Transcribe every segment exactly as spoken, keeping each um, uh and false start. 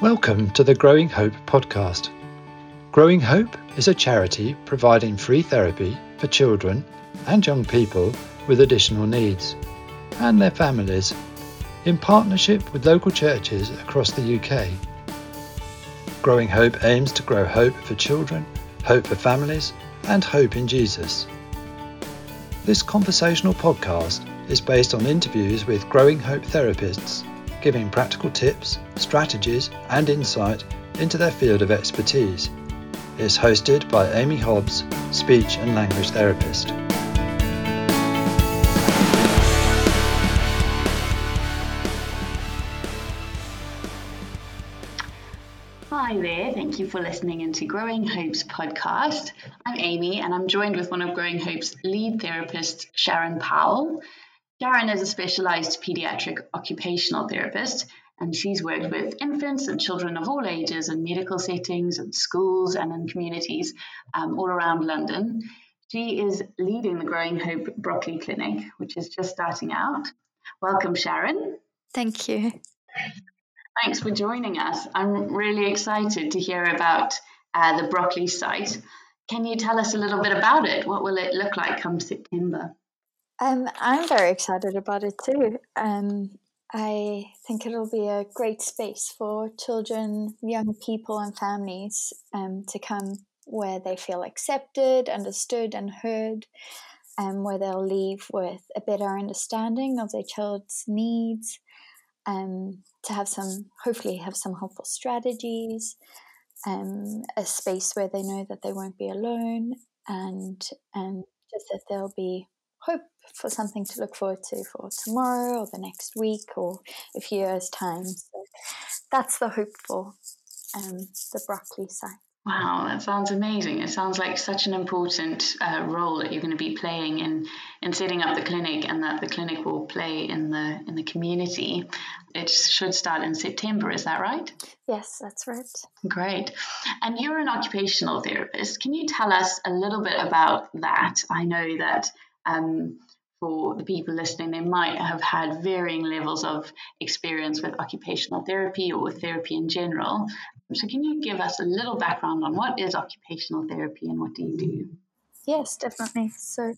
Welcome to the Growing Hope podcast. Growing Hope is a charity providing free therapy for children and young people with additional needs and their families in partnership with local churches across the U K. Growing Hope aims to grow hope for children, hope for families, and hope in Jesus. This conversational podcast is based on interviews with Growing Hope therapists, giving practical tips, strategies, and insight into their field of expertise. It's hosted by Amy Hobbs, speech and language therapist. Hi there, thank you for listening into Growing Hope's podcast. I'm Amy and I'm joined with one of Growing Hope's lead therapists, Sharon Powell. Sharon is a specialised paediatric occupational therapist and she's worked with infants and children of all ages in medical settings and schools and in communities um, all around London. She is leading the Growing Hope Broccoli Clinic, which is just starting out. Welcome, Sharon. Thank you. Thanks for joining us. I'm really excited to hear about uh, the Broccoli site. Can you tell us a little bit about it? What will it look like come September? Um, I'm very excited about it too. Um, I think it'll be a great space for children, young people and families um, to come where they feel accepted, understood and heard, um, where they'll leave with a better understanding of their child's needs, Um, to have some, hopefully have some helpful strategies, um, a space where they know that they won't be alone, and um, just that there'll be hope for something to look forward to for tomorrow or the next week or a few years' time. So that's the hope for um, the Broccoli site. Wow, that sounds amazing. It sounds like such an important uh, role that you're going to be playing in, in setting up the clinic and that the clinic will play in the in the community. It should start in September, is that right? Yes, that's right. Great. And you're an occupational therapist. Can you tell us a little bit about that? I know that um, for the people listening, they might have had varying levels of experience with occupational therapy or with therapy in general. So can you give us a little background on what is occupational therapy and what do you do? Yes, definitely. So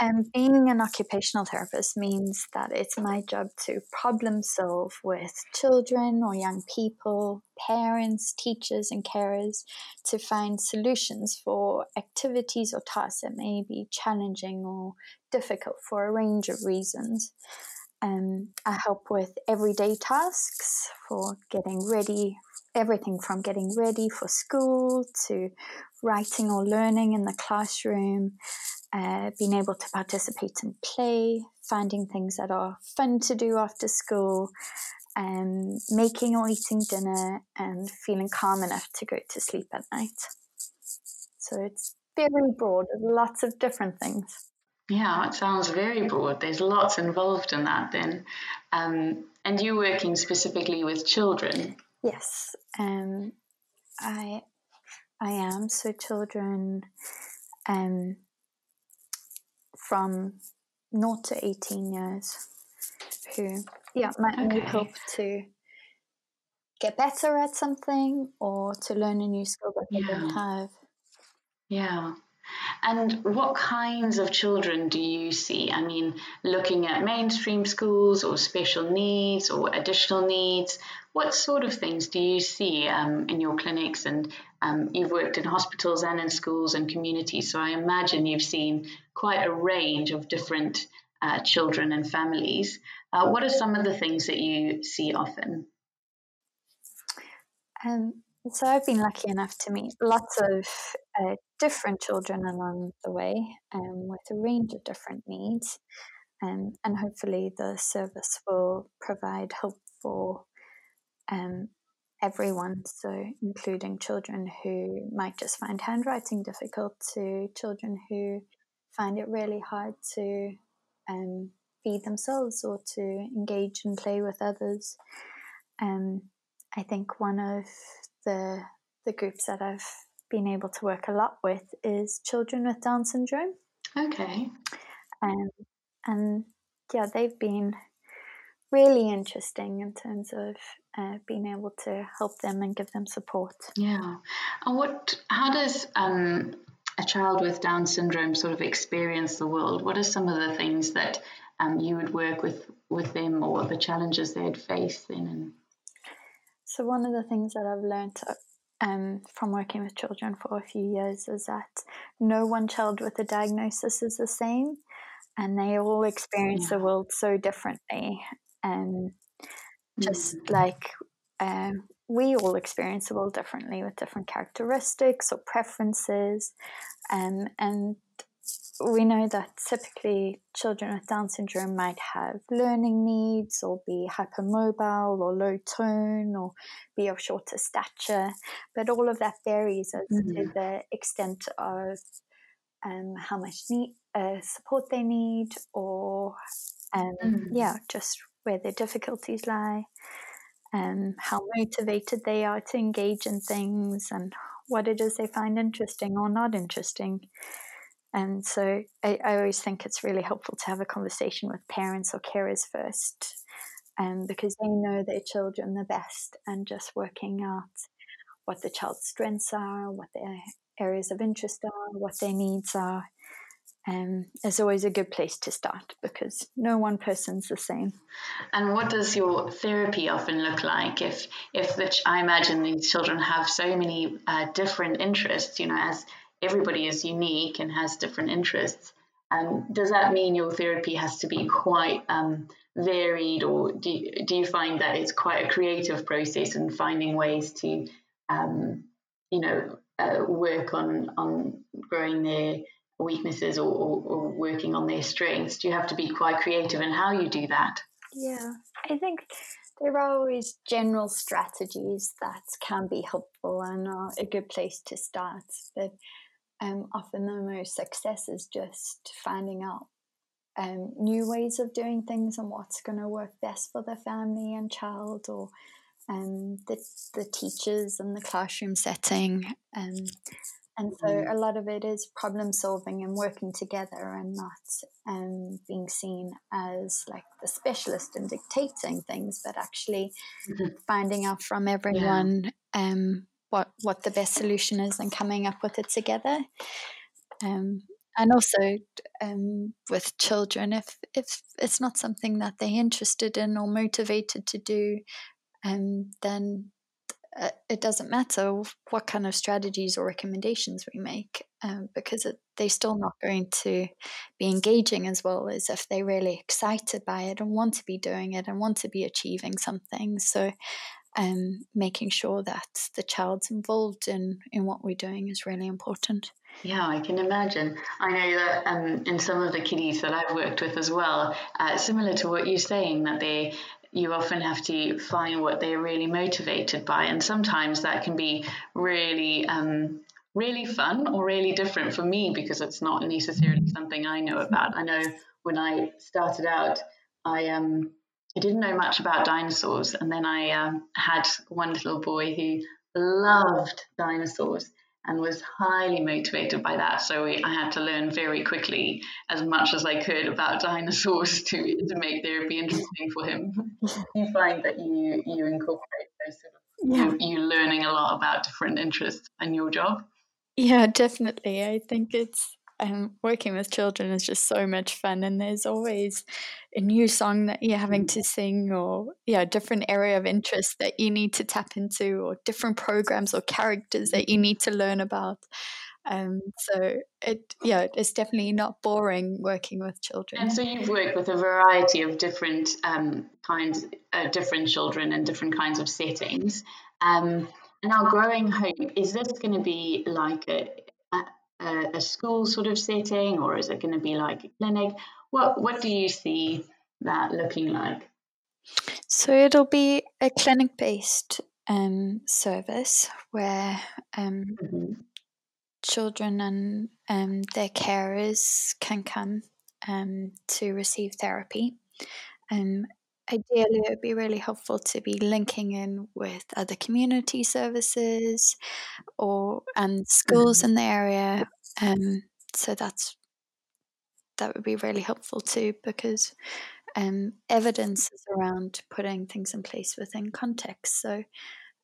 um, being an occupational therapist means that it's my job to problem solve with children or young people, parents, teachers and carers to find solutions for activities or tasks that may be challenging or difficult for a range of reasons. Um, I help with everyday tasks for getting ready, everything from getting ready for school to writing or learning in the classroom, uh, being able to participate in play, finding things that are fun to do after school, um, making or eating dinner and feeling calm enough to go to sleep at night. So it's very broad, lots of different things. Yeah, it sounds very broad. There's lots involved in that then. Um, and you're working specifically with children? Yes, um, I I am. So children um, from zero to eighteen years who yeah, might okay. need help to get better at something or to learn a new skill that they yeah. don't have. Yeah. And what kinds of children do you see? I mean, looking at mainstream schools or special needs or additional needs, what sort of things do you see um, in your clinics? And um, you've worked in hospitals and in schools and communities, so I imagine you've seen quite a range of different uh, children and families. Uh, what are some of the things that you see often? Um, so I've been lucky enough to meet lots of uh, different children along the way um, with a range of different needs, um, and hopefully the service will provide help for um, everyone, so including children who might just find handwriting difficult to children who find it really hard to um, feed themselves or to engage and play with others. Um, I think one of the the groups that I've been able to work a lot with is children with Down syndrome. Okay. Um, and yeah, they've been really interesting in terms of uh, being able to help them and give them support. Yeah. And what, how does um, a child with Down syndrome sort of experience the world? What are some of the things that um, you would work with with them, or the challenges they'd face then? And... So one of the things that I've learned um, from working with children for a few years is that no one child with a diagnosis is the same, and they all experience yeah. the world so differently. Um, just mm. like um, we all experience the world differently with different characteristics or preferences. Um, and we know that typically children with Down syndrome might have learning needs, or be hypermobile or low tone, or be of shorter stature. But all of that varies as mm. to the extent of um, how much need, uh, support they need, or um, mm. yeah, just where their difficulties lie, um, how motivated they are to engage in things, and what it is they find interesting or not interesting. And so I, I always think it's really helpful to have a conversation with parents or carers first, um, because they know their children the best, and just working out what the child's strengths are, what their areas of interest are, what their needs are. Um, is always a good place to start, because no one person's the same. And what does your therapy often look like? If, if the ch- I imagine these children have so many uh, different interests, you know, as everybody is unique and has different interests. Um, does that mean your therapy has to be quite um, varied, or do you, do you find that it's quite a creative process in finding ways to, um, you know, uh, work on on growing their weaknesses, or, or, or working on their strengths? Do you have to be quite creative in how you do that? Yeah, I think there are always general strategies that can be helpful and are a good place to start, but um, often the most success is just finding out um, new ways of doing things and what's going to work best for the family and child, or um, the, the teachers and the classroom setting. Um, And so a lot of it is problem solving and working together, and not um, being seen as like the specialist in dictating things, but actually mm-hmm. finding out from everyone yeah. um, what what the best solution is and coming up with it together. Um, and also um, with children, if, if it's not something that they're interested in or motivated to do, um, then... Uh, it doesn't matter what kind of strategies or recommendations we make, um, because it, they're still not going to be engaging as well as if they're really excited by it and want to be doing it and want to be achieving something. So um, making sure that the child's involved in, in what we're doing is really important. Yeah, I can imagine. I know that um, in some of the kiddies that I've worked with as well, uh, similar to what you're saying, that they... you often have to find what they're really motivated by. And sometimes that can be really, um, really fun or really different for me, because it's not necessarily something I know about. I know when I started out, I um, I didn't know much about dinosaurs. And then I um, had one little boy who loved dinosaurs and was highly motivated by that. So we, I had to learn very quickly as much as I could about dinosaurs to, to make therapy interesting for him. You find that you, you incorporate those sort of, yeah. you, you learning a lot about different interests in your job. Yeah, definitely. I think it's, um, working with children is just so much fun, and there's always a new song that you're having to sing, or yeah, different area of interest that you need to tap into, or different programs or characters that you need to learn about. Um, so it yeah, it's definitely not boring working with children. And so you've worked with a variety of different um, kinds, uh, different children, and different kinds of settings. Um, and now, Growing Hope, is this going to be like a A, a school sort of setting, or is it going to be like a clinic? What what do you see that looking like? So it'll be a clinic-based um, service where um, mm-hmm. children and um, their carers can come um, to receive therapy. Um, ideally, it would be really helpful to be linking in with other community services or and schools mm-hmm. in the area. Um, so that's that would be really helpful too, because um, evidences around putting things in place within context. So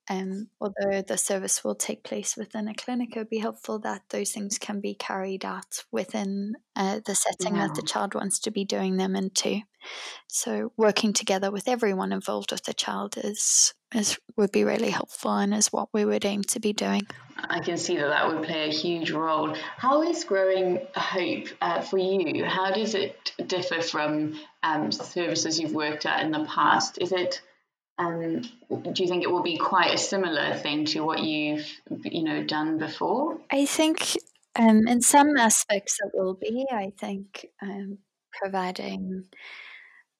um, although the service will take place within a clinic, it would be helpful that those things can be carried out within uh, the setting yeah. that the child wants to be doing them into. So working together with everyone involved with the child is, is would be really helpful and is what we would aim to be doing. I can see that that would play a huge role. How is Growing Hope uh, for you? How does it differ from um, services you've worked at in the past? Is it um, do you think it will be quite a similar thing to what you've you know done before? I think um, in some aspects it will be. I think um, providing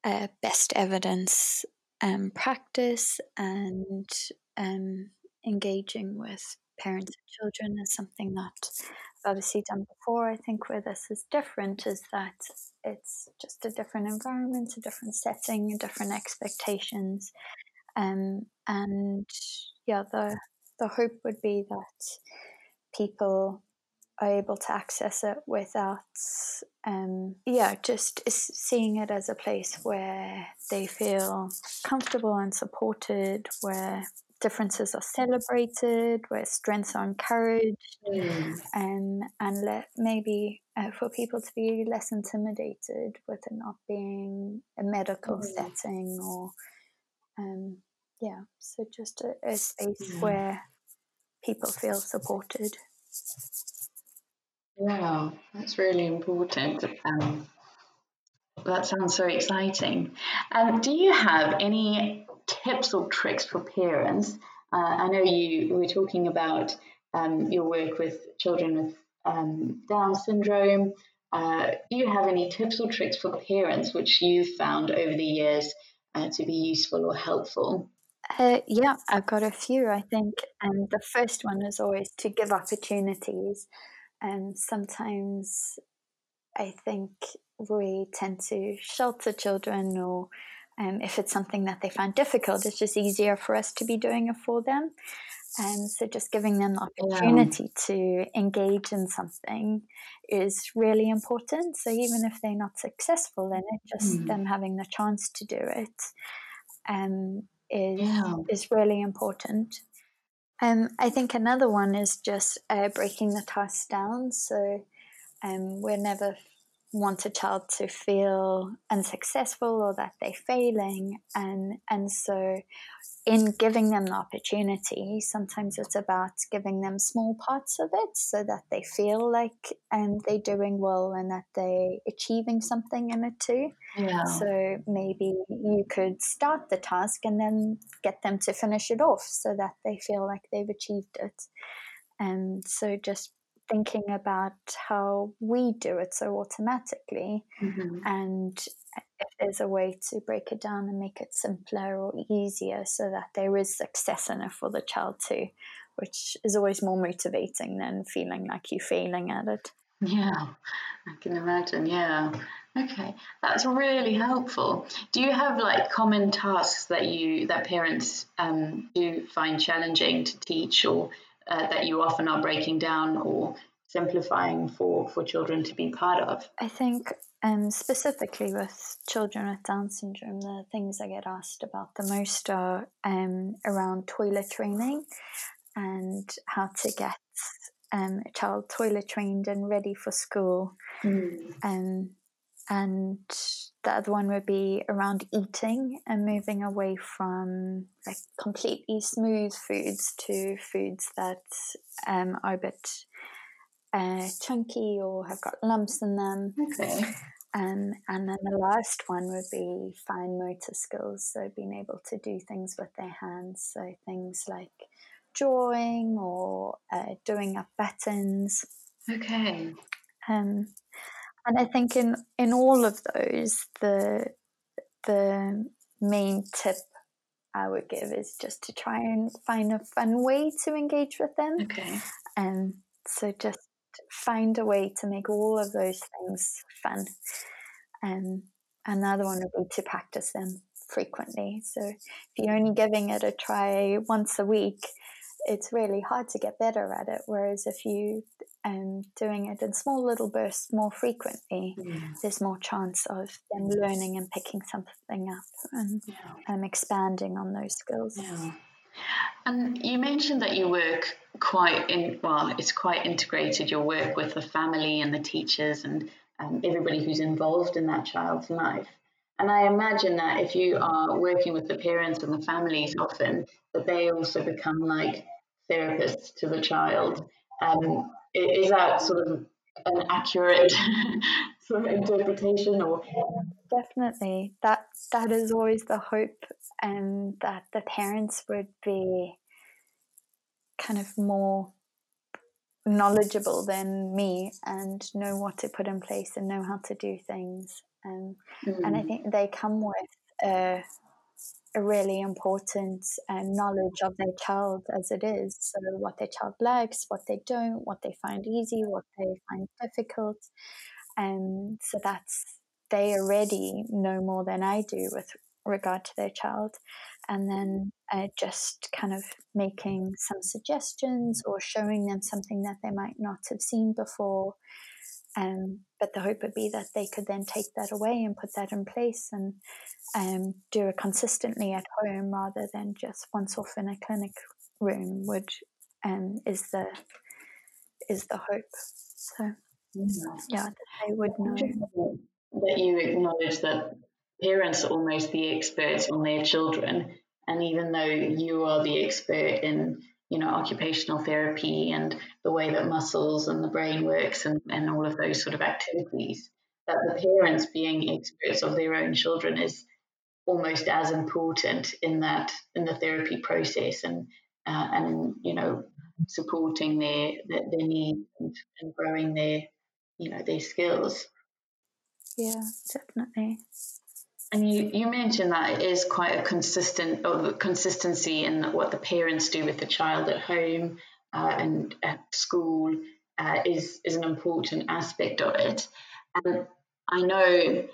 Uh, best evidence um, practice and um, engaging with parents and children is something that I've obviously done before. I think where this is different is that it's just a different environment, a different setting, different expectations. Um, and yeah, the the hope would be that people are able to access it without, um, yeah, just seeing it as a place where they feel comfortable and supported, where differences are celebrated, where strengths are encouraged, mm. um, and let, maybe uh, for people to be less intimidated with it not being a medical mm. setting or, um, yeah, so just a, a space mm. where people feel supported. Wow, that's really important. Um, that sounds so exciting. Um, do you have any tips or tricks for parents? Uh, I know you were talking about um, your work with children with um, Down syndrome. Uh, do you have any tips or tricks for parents which you've found over the years uh, to be useful or helpful? Uh, yeah, I've got a few, I think. And um, the first one is always to give opportunities. And um, sometimes I think we tend to shelter children, or um, if it's something that they find difficult, it's just easier for us to be doing it for them. And so just giving them the opportunity yeah. to engage in something is really important. So even if they're not successful in it, just mm. them having the chance to do it um, is, yeah. is really important. Um, I think another one is just uh, breaking the tasks down. So um, we never want a child to feel unsuccessful or that they're failing. And, and so in giving them the opportunity, sometimes it's about giving them small parts of it so that they feel like um, they're doing well and that they're achieving something in it too. Yeah. So maybe you could start the task and then get them to finish it off so that they feel like they've achieved it. And so just thinking about how we do it so automatically mm-hmm. and if there's a way to break it down and make it simpler or easier so that there is success in it for the child too, which is always more motivating than feeling like you're failing at it. Yeah, I can imagine. Yeah. Okay, that's really helpful. Do you have like common tasks that you that parents um, do find challenging to teach, or Uh, that you often are breaking down or simplifying for, for children to be part of? I think um, specifically with children with Down syndrome, the things I get asked about the most are um, around toilet training and how to get um, a child toilet trained and ready for school. Mm. Um, and the other one would be around eating and moving away from like completely smooth foods to foods that um, are a bit uh, chunky or have got lumps in them. Okay. Um, and then the last one would be fine motor skills, so being able to do things with their hands, so things like drawing or uh, doing up buttons. Okay. Um. And I think in, in all of those, the the main tip I would give is just to try and find a fun way to engage with them. Okay. And um, so just find a way to make all of those things fun. Um, another one would be to practice them frequently. So if you're only giving it a try once a week, it's really hard to get better at it. Whereas if you um doing it in small little bursts more frequently, yeah. there's more chance of them learning and picking something up and yeah. um, expanding on those skills. Yeah. And you mentioned that you work quite in well, it's quite integrated, your work with the family and the teachers and um, everybody who's involved in that child's life. And I imagine that if you are working with the parents and the families often, that they also become like therapists to the child. Um, is that sort of an accurate sort of interpretation? Or definitely. That that is always the hope, and um, that the parents would be kind of more knowledgeable than me and know what to put in place and know how to do things. Um, mm. And I think they come with a, a really important uh, knowledge of their child as it is. So what their child likes, what they don't, what they find easy, what they find difficult. Um, so that's, they already know more than I do with regard to their child. And then uh, just kind of making some suggestions or showing them something that they might not have seen before. Um, but the hope would be that they could then take that away and put that in place and um, do it consistently at home rather than just once off in a clinic room, which um, is the is the hope. So, yeah, that they would know. That you acknowledge that parents are almost the experts on their children, and even though you are the expert in, you know, occupational therapy and the way that muscles and the brain works and, and all of those sort of activities, that the parents being experts of their own children is almost as important in that, in the therapy process and, uh, and you know, supporting their, their, their needs and, and growing their, you know, their skills. Yeah, definitely. And you, you mentioned that it is quite a consistent of consistency in what the parents do with the child at home uh, and at school uh, is, is an important aspect of it. And I know,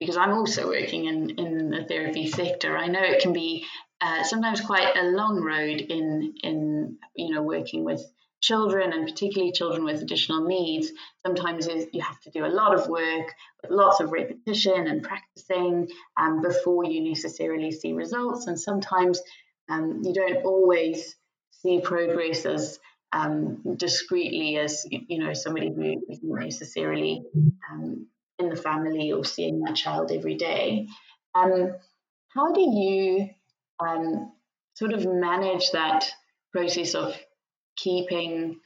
because I'm also working in, in the therapy sector, I know it can be uh, sometimes quite a long road in, in you know, working with children, and particularly children with additional needs. Sometimes you have to do a lot of work, lots of repetition and practicing um, before you necessarily see results. And sometimes um, you don't always see progress as um, discreetly as, you know, somebody who isn't necessarily um, in the family or seeing that child every day. Um, how do you um, sort of manage that process of keeping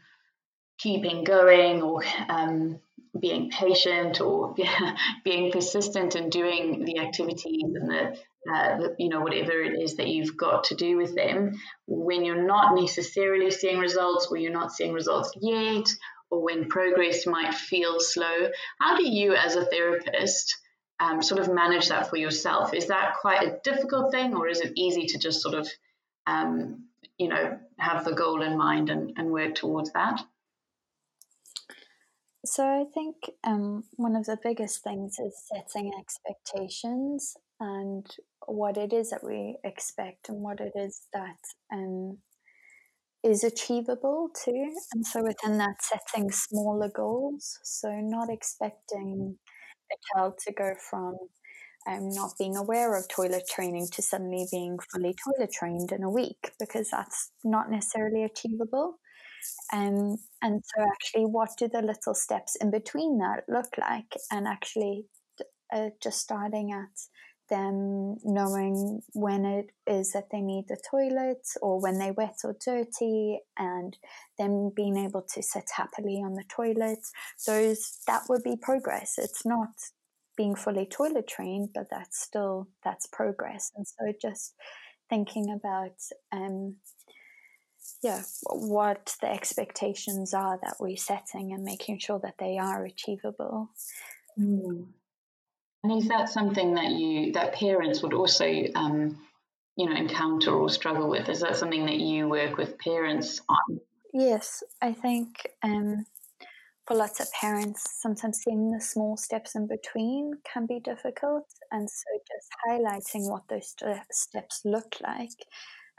keeping going or um, being patient or yeah, being persistent and doing the activities and the, uh, the, you know, whatever it is that you've got to do with them when you're not necessarily seeing results or you're not seeing results yet, or when progress might feel slow? How do you as a therapist um, sort of manage that for yourself? Is that quite a difficult thing, or is it easy to just sort of um, you know, have the goal in mind and, and work towards that? So I think um, one of the biggest things is setting expectations and what it is that we expect and what it is that um, is achievable too. And so within that, setting smaller goals. So not expecting a child to go from Um, not being aware of toilet training to suddenly being fully toilet trained in a week, because that's not necessarily achievable. Um, and so actually, what do the little steps in between that look like? And actually uh, just starting at them knowing when it is that they need the toilet, or when they're wet or dirty, and them being able to sit happily on the toilet. Those, that would be progress. It's not being fully toilet trained, but that's still, that's progress. And so just thinking about, um, yeah, what the expectations are that we're setting and making sure that they are achievable. Mm. And is that something that you, that parents would also, um, you know, encounter or struggle with? Is that something that you work with parents on? Yes, I think, um, for lots of parents, sometimes seeing the small steps in between can be difficult. And so just highlighting what those st- steps look like,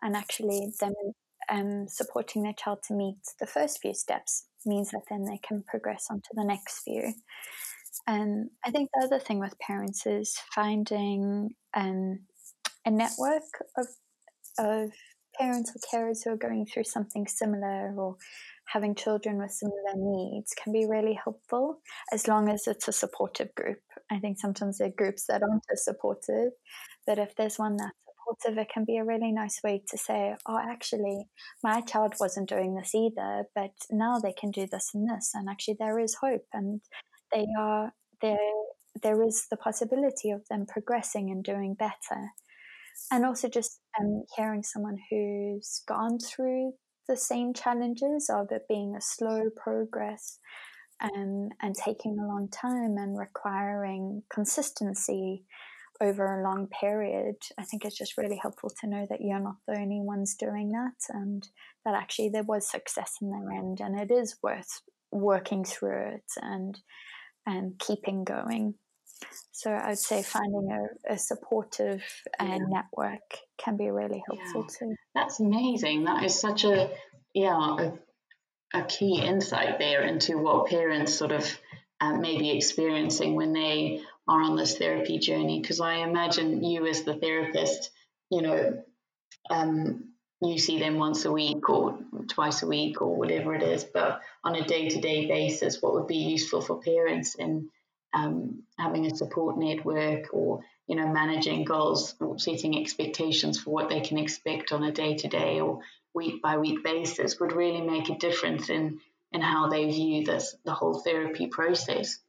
and actually them um, supporting their child to meet the first few steps means that then they can progress on to the next few. Um, I think the other thing with parents is finding um, a network of of parents or carers who are going through something similar or having children with similar needs can be really helpful, as long as it's a supportive group. I think sometimes there are groups that aren't as supportive, but if there's one that's supportive, it can be a really nice way to say, oh, actually, my child wasn't doing this either, but now they can do this and this, and actually there is hope, and they are there. There is the possibility of them progressing and doing better. And also just um, hearing someone who's gone through the same challenges of it being a slow progress um, and taking a long time and requiring consistency over a long period, I think it's just really helpful to know that you're not the only ones doing that, and that actually there was success in their end, and it is worth working through it and, and keeping going. So I would say finding a, a supportive uh, yeah. network can be really helpful yeah. too. That's amazing. That is such a yeah a, a key insight there into what parents sort of uh, may be experiencing when they are on this therapy journey. Because I imagine you as the therapist, you know, um, you see them once a week or twice a week or whatever it is. But on a day-to-day basis, what would be useful for parents in Um, having a support network, or, you know, managing goals, or setting expectations for what they can expect on a day-to-day or week-by-week basis would really make a difference in, in how they view this, the whole therapy process.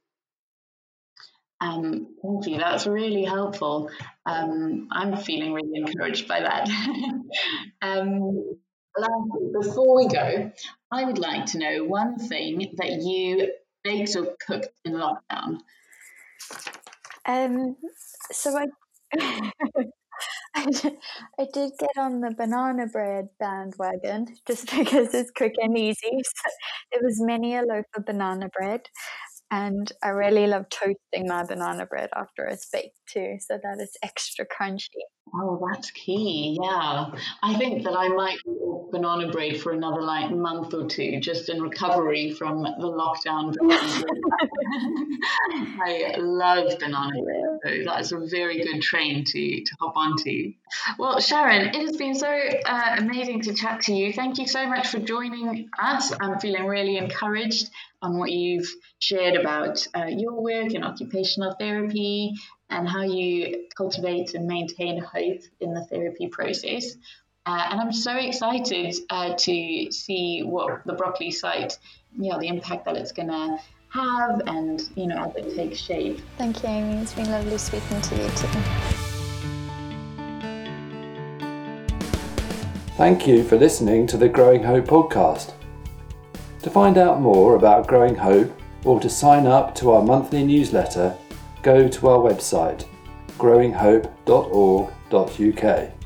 Um, thank you. That's really helpful. Um, I'm feeling really encouraged by that. um, before we go, I would like to know one thing that you baked or cooked in lockdown. Um, so I, I did get on the banana bread bandwagon just because it's quick and easy. So it was many a loaf of banana bread, and I really love toasting my banana bread after it's baked too, so that it's extra crunchy. Oh, that's key. Yeah, I think that I might eat banana bread for another like month or two, just in recovery from the lockdown. I love banana bread. So that's a very good train to to hop onto. Well, Sharon, it has been so uh, amazing to chat to you. Thank you so much for joining us. I'm feeling really encouraged on what you've shared about uh, your work in occupational therapy, and how you cultivate and maintain hope in the therapy process. Uh, and I'm so excited uh, to see what the Broccoli site, you know, the impact that it's going to have, and, you know, as it takes shape. Thank you, Amy. It's been lovely speaking to you too. Thank you for listening to the Growing Hope podcast. To find out more about Growing Hope, or to sign up to our monthly newsletter, go to our website, growing hope dot org dot U K.